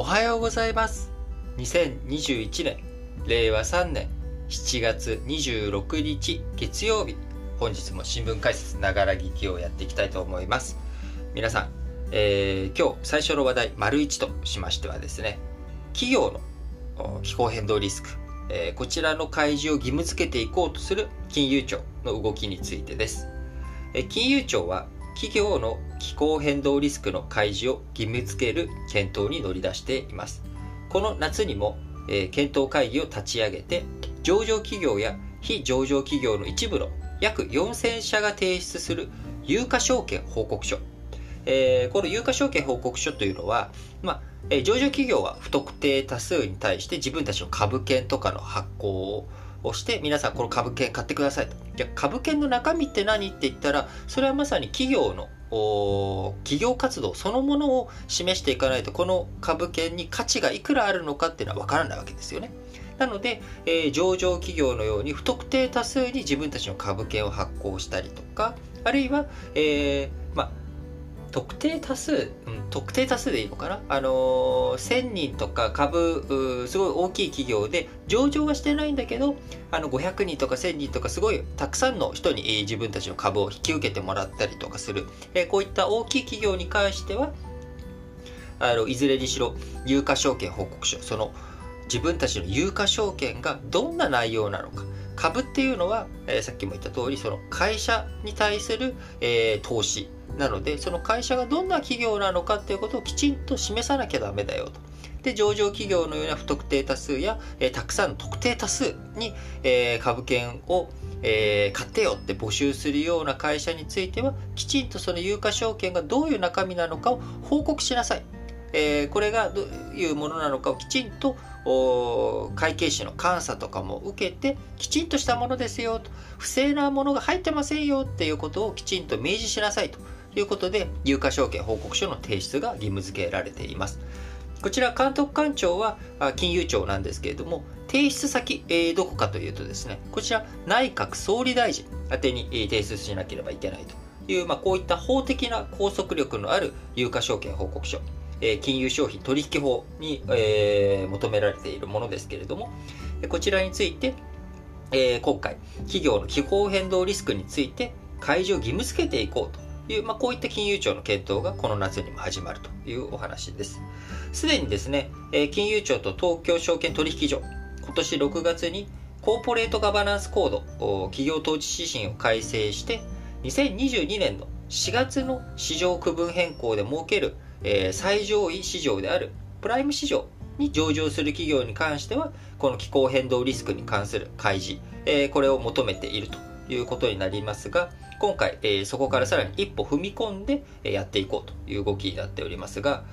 おはようございます。2021年令和3年7月26日月曜日、本日も新聞解説ながら聞きをやっていきたいと思います。皆さん、今日最初の話題 ① としましてはですね、企業の気候変動リスク、こちらの開示を義務付けていこうとする金融庁の動きについてです。金融庁は企業の気候変動リスクの開示を義務付ける検討に乗り出しています。この夏にも、検討会議を立ち上げて、上場企業や非上場企業の一部の約4000社が提出する有価証券報告書、この有価証券報告書というのは、上場企業は不特定多数に対して自分たちの株券とかの発行をして、皆さんこの株券買ってくださいと。じゃあ株券の中身って何って言ったら、それはまさに企業活動そのものを示していかないと、この株券に価値がいくらあるのかっていうのは分からないわけですよね。なので、上場企業のように不特定多数に自分たちの株券を発行したりとか、あるいは、特定多数でいいのかな、1000人とか株すごい大きい企業で上場はしてないんだけど、500人とか1000人とかすごいたくさんの人に自分たちの株を引き受けてもらったりとかする、こういった大きい企業に関しては、いずれにしろ有価証券報告書、その自分たちの有価証券がどんな内容なのか。株っていうのは、さっきも言った通り、その会社に対する、投資なので、その会社がどんな企業なのかっていうことをきちんと示さなきゃダメだよと。で、上場企業のような不特定多数や、たくさんの特定多数に、株券を、買ってよって募集するような会社については、きちんとその有価証券がどういう中身なのかを報告しなさい。これがどういうものなのかをきちんと会計士の監査とかも受けて、きちんとしたものですよと、不正なものが入ってませんよっていうことをきちんと明示しなさいということで、有価証券報告書の提出が義務付けられています。こちら監督官庁は金融庁なんですけれども、提出先、どこかというとですね、こちら内閣総理大臣宛てに提出しなければいけないという、こういった法的な拘束力のある有価証券報告書、金融商品取引法に、求められているものですけれども、こちらについて、今回企業の気候変動リスクについて開示を義務付けていこうという、こういった金融庁の検討がこの夏にも始まるというお話です。すでにですね、金融庁と東京証券取引所、今年6月にコーポレートガバナンスコード企業統治指針を改正して、2022年の4月の市場区分変更で設ける最上位市場であるプライム市場に上場する企業に関しては、この気候変動リスクに関する開示、これを求めているということになりますが、今回、そこからさらに一歩踏み込んでやっていこうという動きになっておりますが、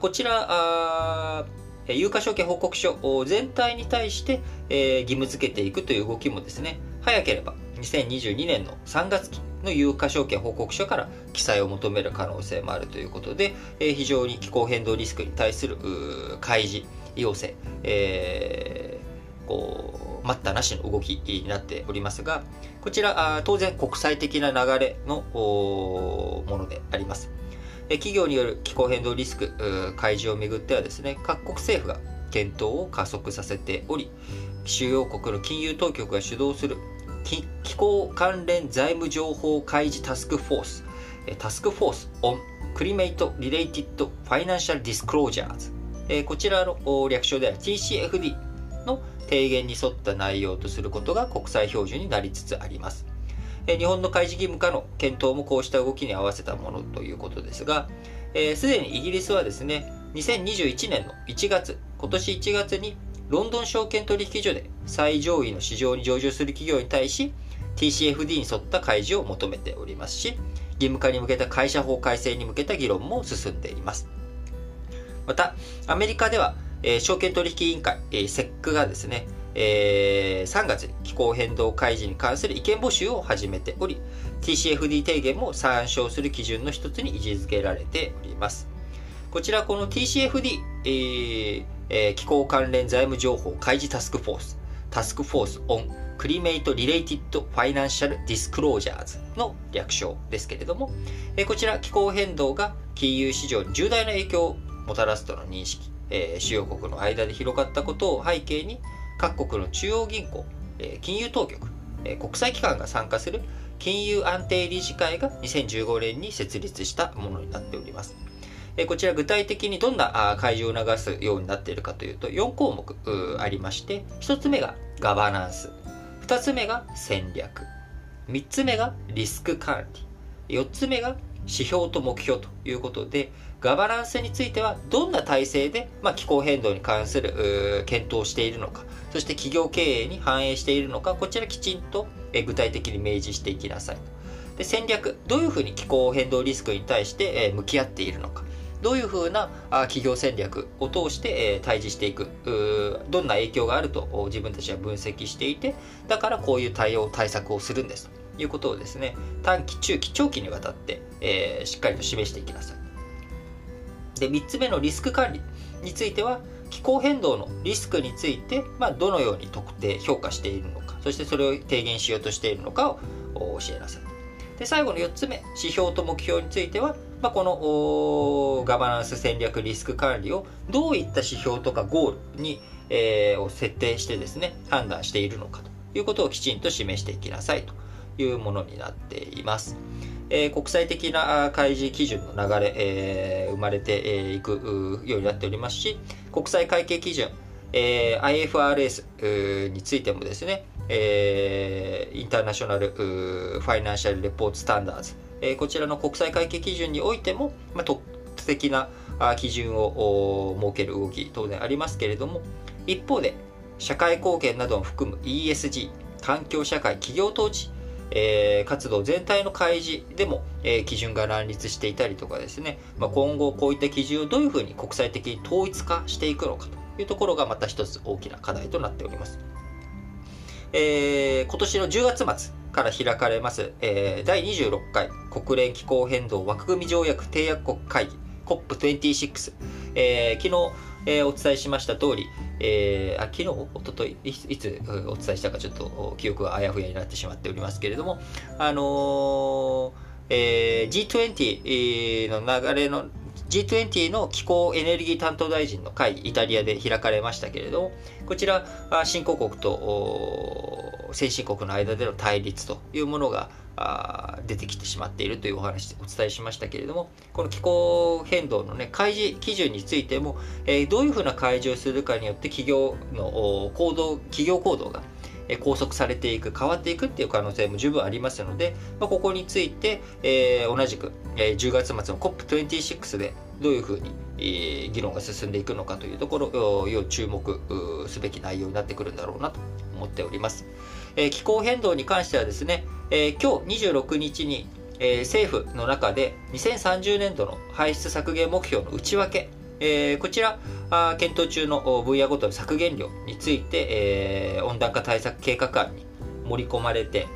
こちら有価証券報告書全体に対して、義務付けていくという動きもですね、早ければ2022年の3月期の有価証券報告書から記載を求める可能性もあるということで、非常に気候変動リスクに対する開示要請、待ったなしの動きになっておりますが、こちら当然国際的な流れのものであります。企業による気候変動リスク開示をめぐってはですね、各国政府が検討を加速させており、主要国の金融当局が主導する気候関連財務情報開示タスクフォース on Climate Related Financial Disclosures、こちらの略称である TCFD の提言に沿った内容とすることが国際標準になりつつあります。日本の開示義務化の検討もこうした動きに合わせたものということですが、すでにイギリスはですね、2021年の1月今年1月にロンドン証券取引所で最上位の市場に上場する企業に対し TCFD に沿った開示を求めておりますし、義務化に向けた会社法改正に向けた議論も進んでいます。またアメリカでは、証券取引委員会、SEC がですね、3月に気候変動開示に関する意見募集を始めており、 TCFD 提言も参照する基準の一つに位置づけられております。こちらこの TCFD、気候関連財務情報開示タスクフォース on Climate Related Financial Disclosures の略称ですけれども、こちら気候変動が金融市場に重大な影響をもたらすとの認識、主要国の間で広がったことを背景に、各国の中央銀行、金融当局、国際機関が参加する金融安定理事会が2015年に設立したものになっております。こちら具体的にどんな開示を促すようになっているかというと、4項目ありまして、1つ目がガバナンス、2つ目が戦略、3つ目がリスク管理、4つ目が指標と目標ということで、ガバナンスについてはどんな体制で気候変動に関する検討をしているのか、そして企業経営に反映しているのか、こちらきちんと具体的に明示していきなさい。で、戦略、どういうふうに気候変動リスクに対して向き合っているのか、どういうふうな企業戦略を通して対峙していく、どんな影響があると自分たちは分析していて、だからこういう対応対策をするんですということをですね、短期中期長期にわたってしっかりと示していきなさい。で、3つ目のリスク管理については、気候変動のリスクについて、どのように特定評価しているのか、そしてそれを低減しようとしているのかを教えなさい。で、最後の4つ目、指標と目標については、このガバナンス、戦略、リスク管理をどういった指標とかゴールに、を設定してですね、判断しているのかということをきちんと示していきなさいというものになっています。国際的な開示基準の流れ、生まれていくようになっておりますし、国際会計基準、IFRS についてもですね、インターナショナルファイナンシャルレポートスタンダーズ、こちらの国際会計基準においても、特的な基準を設ける動き当然ありますけれども、一方で社会貢献などを含む ESG、 環境社会企業統治活動全体の開示でも基準が乱立していたりとかですね、今後こういった基準をどういうふうに国際的に統一化していくのかというところがまた一つ大きな課題となっております。今年の10月末から開かれます、第26回国連気候変動枠組条約締約国会議 COP26、昨日、お伝えしました通り、昨日、おととい、いつお伝えしたかちょっと記憶があやふやになってしまっておりますけれども、G20 の流れの G20 の気候エネルギー担当大臣の会議、イタリアで開かれましたけれども、こちら新興国と先進国の間での対立というものが出てきてしまっているというお話をお伝えしましたけれども、この気候変動の、開示基準についても、どういうふうな開示をするかによって企業行動が拘束されていく、変わっていくっていう可能性も十分ありますので、ここについて、同じく、10月末の COP26 でどういうふうに、議論が進んでいくのかというところ、要注目すべき内容になってくるんだろうなと思っております。気候変動に関してはですね、今日26日に、政府の中で2030年度の排出削減目標の内訳、こちら検討中の分野ごとの削減量について、温暖化対策計画案に盛り込まれて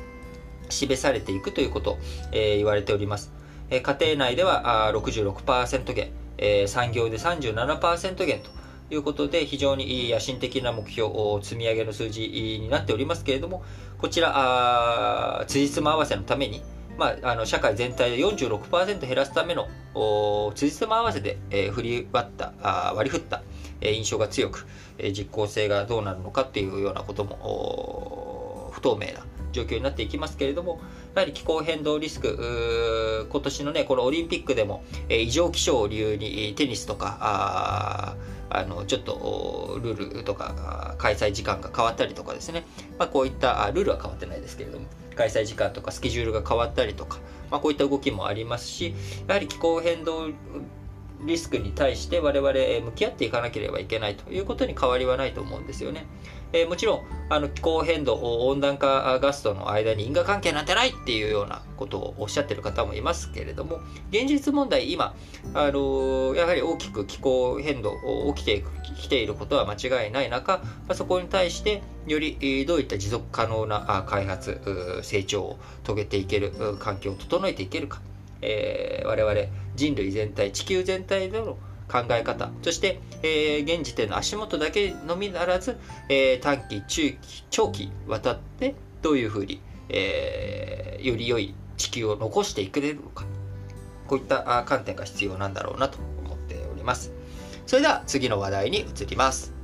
示されていくということ、言われております。家庭内では 66% 減、産業で 37% 減ということで、非常に野心的な目標を積み上げの数字になっておりますけれども、こちら辻褄合わせのために、社会全体で 46% 減らすための辻褄合わせで割り振った印象が強く、実効性がどうなるのかというようなことも不透明な状況になっていきますけれども、やはり気候変動リスク、今年のこのオリンピックでも異常気象を理由にテニスとかちょっとルールとか開催時間が変わったりとかですね、こういったルールは変わってないですけれども、開催時間とかスケジュールが変わったりとか、こういった動きもありますし、やはり気候変動リスクに対して我々向き合っていかなければいけないということに変わりはないと思うんですよね。もちろん気候変動、温暖化ガスとの間に因果関係なんてないっていうようなことをおっしゃってる方もいますけれども、現実問題今、やはり大きく気候変動起きてきていることは間違いない中、そこに対してよりどういった持続可能な開発、成長を遂げていける、環境を整えていけるか、我々人類全体、地球全体での考え方、そして、現時点の足元だけのみならず、短期、中期、長期渡ってどういうふうに、より良い地球を残していけるのか、こういった観点が必要なんだろうなと思っております。それでは次の話題に移ります。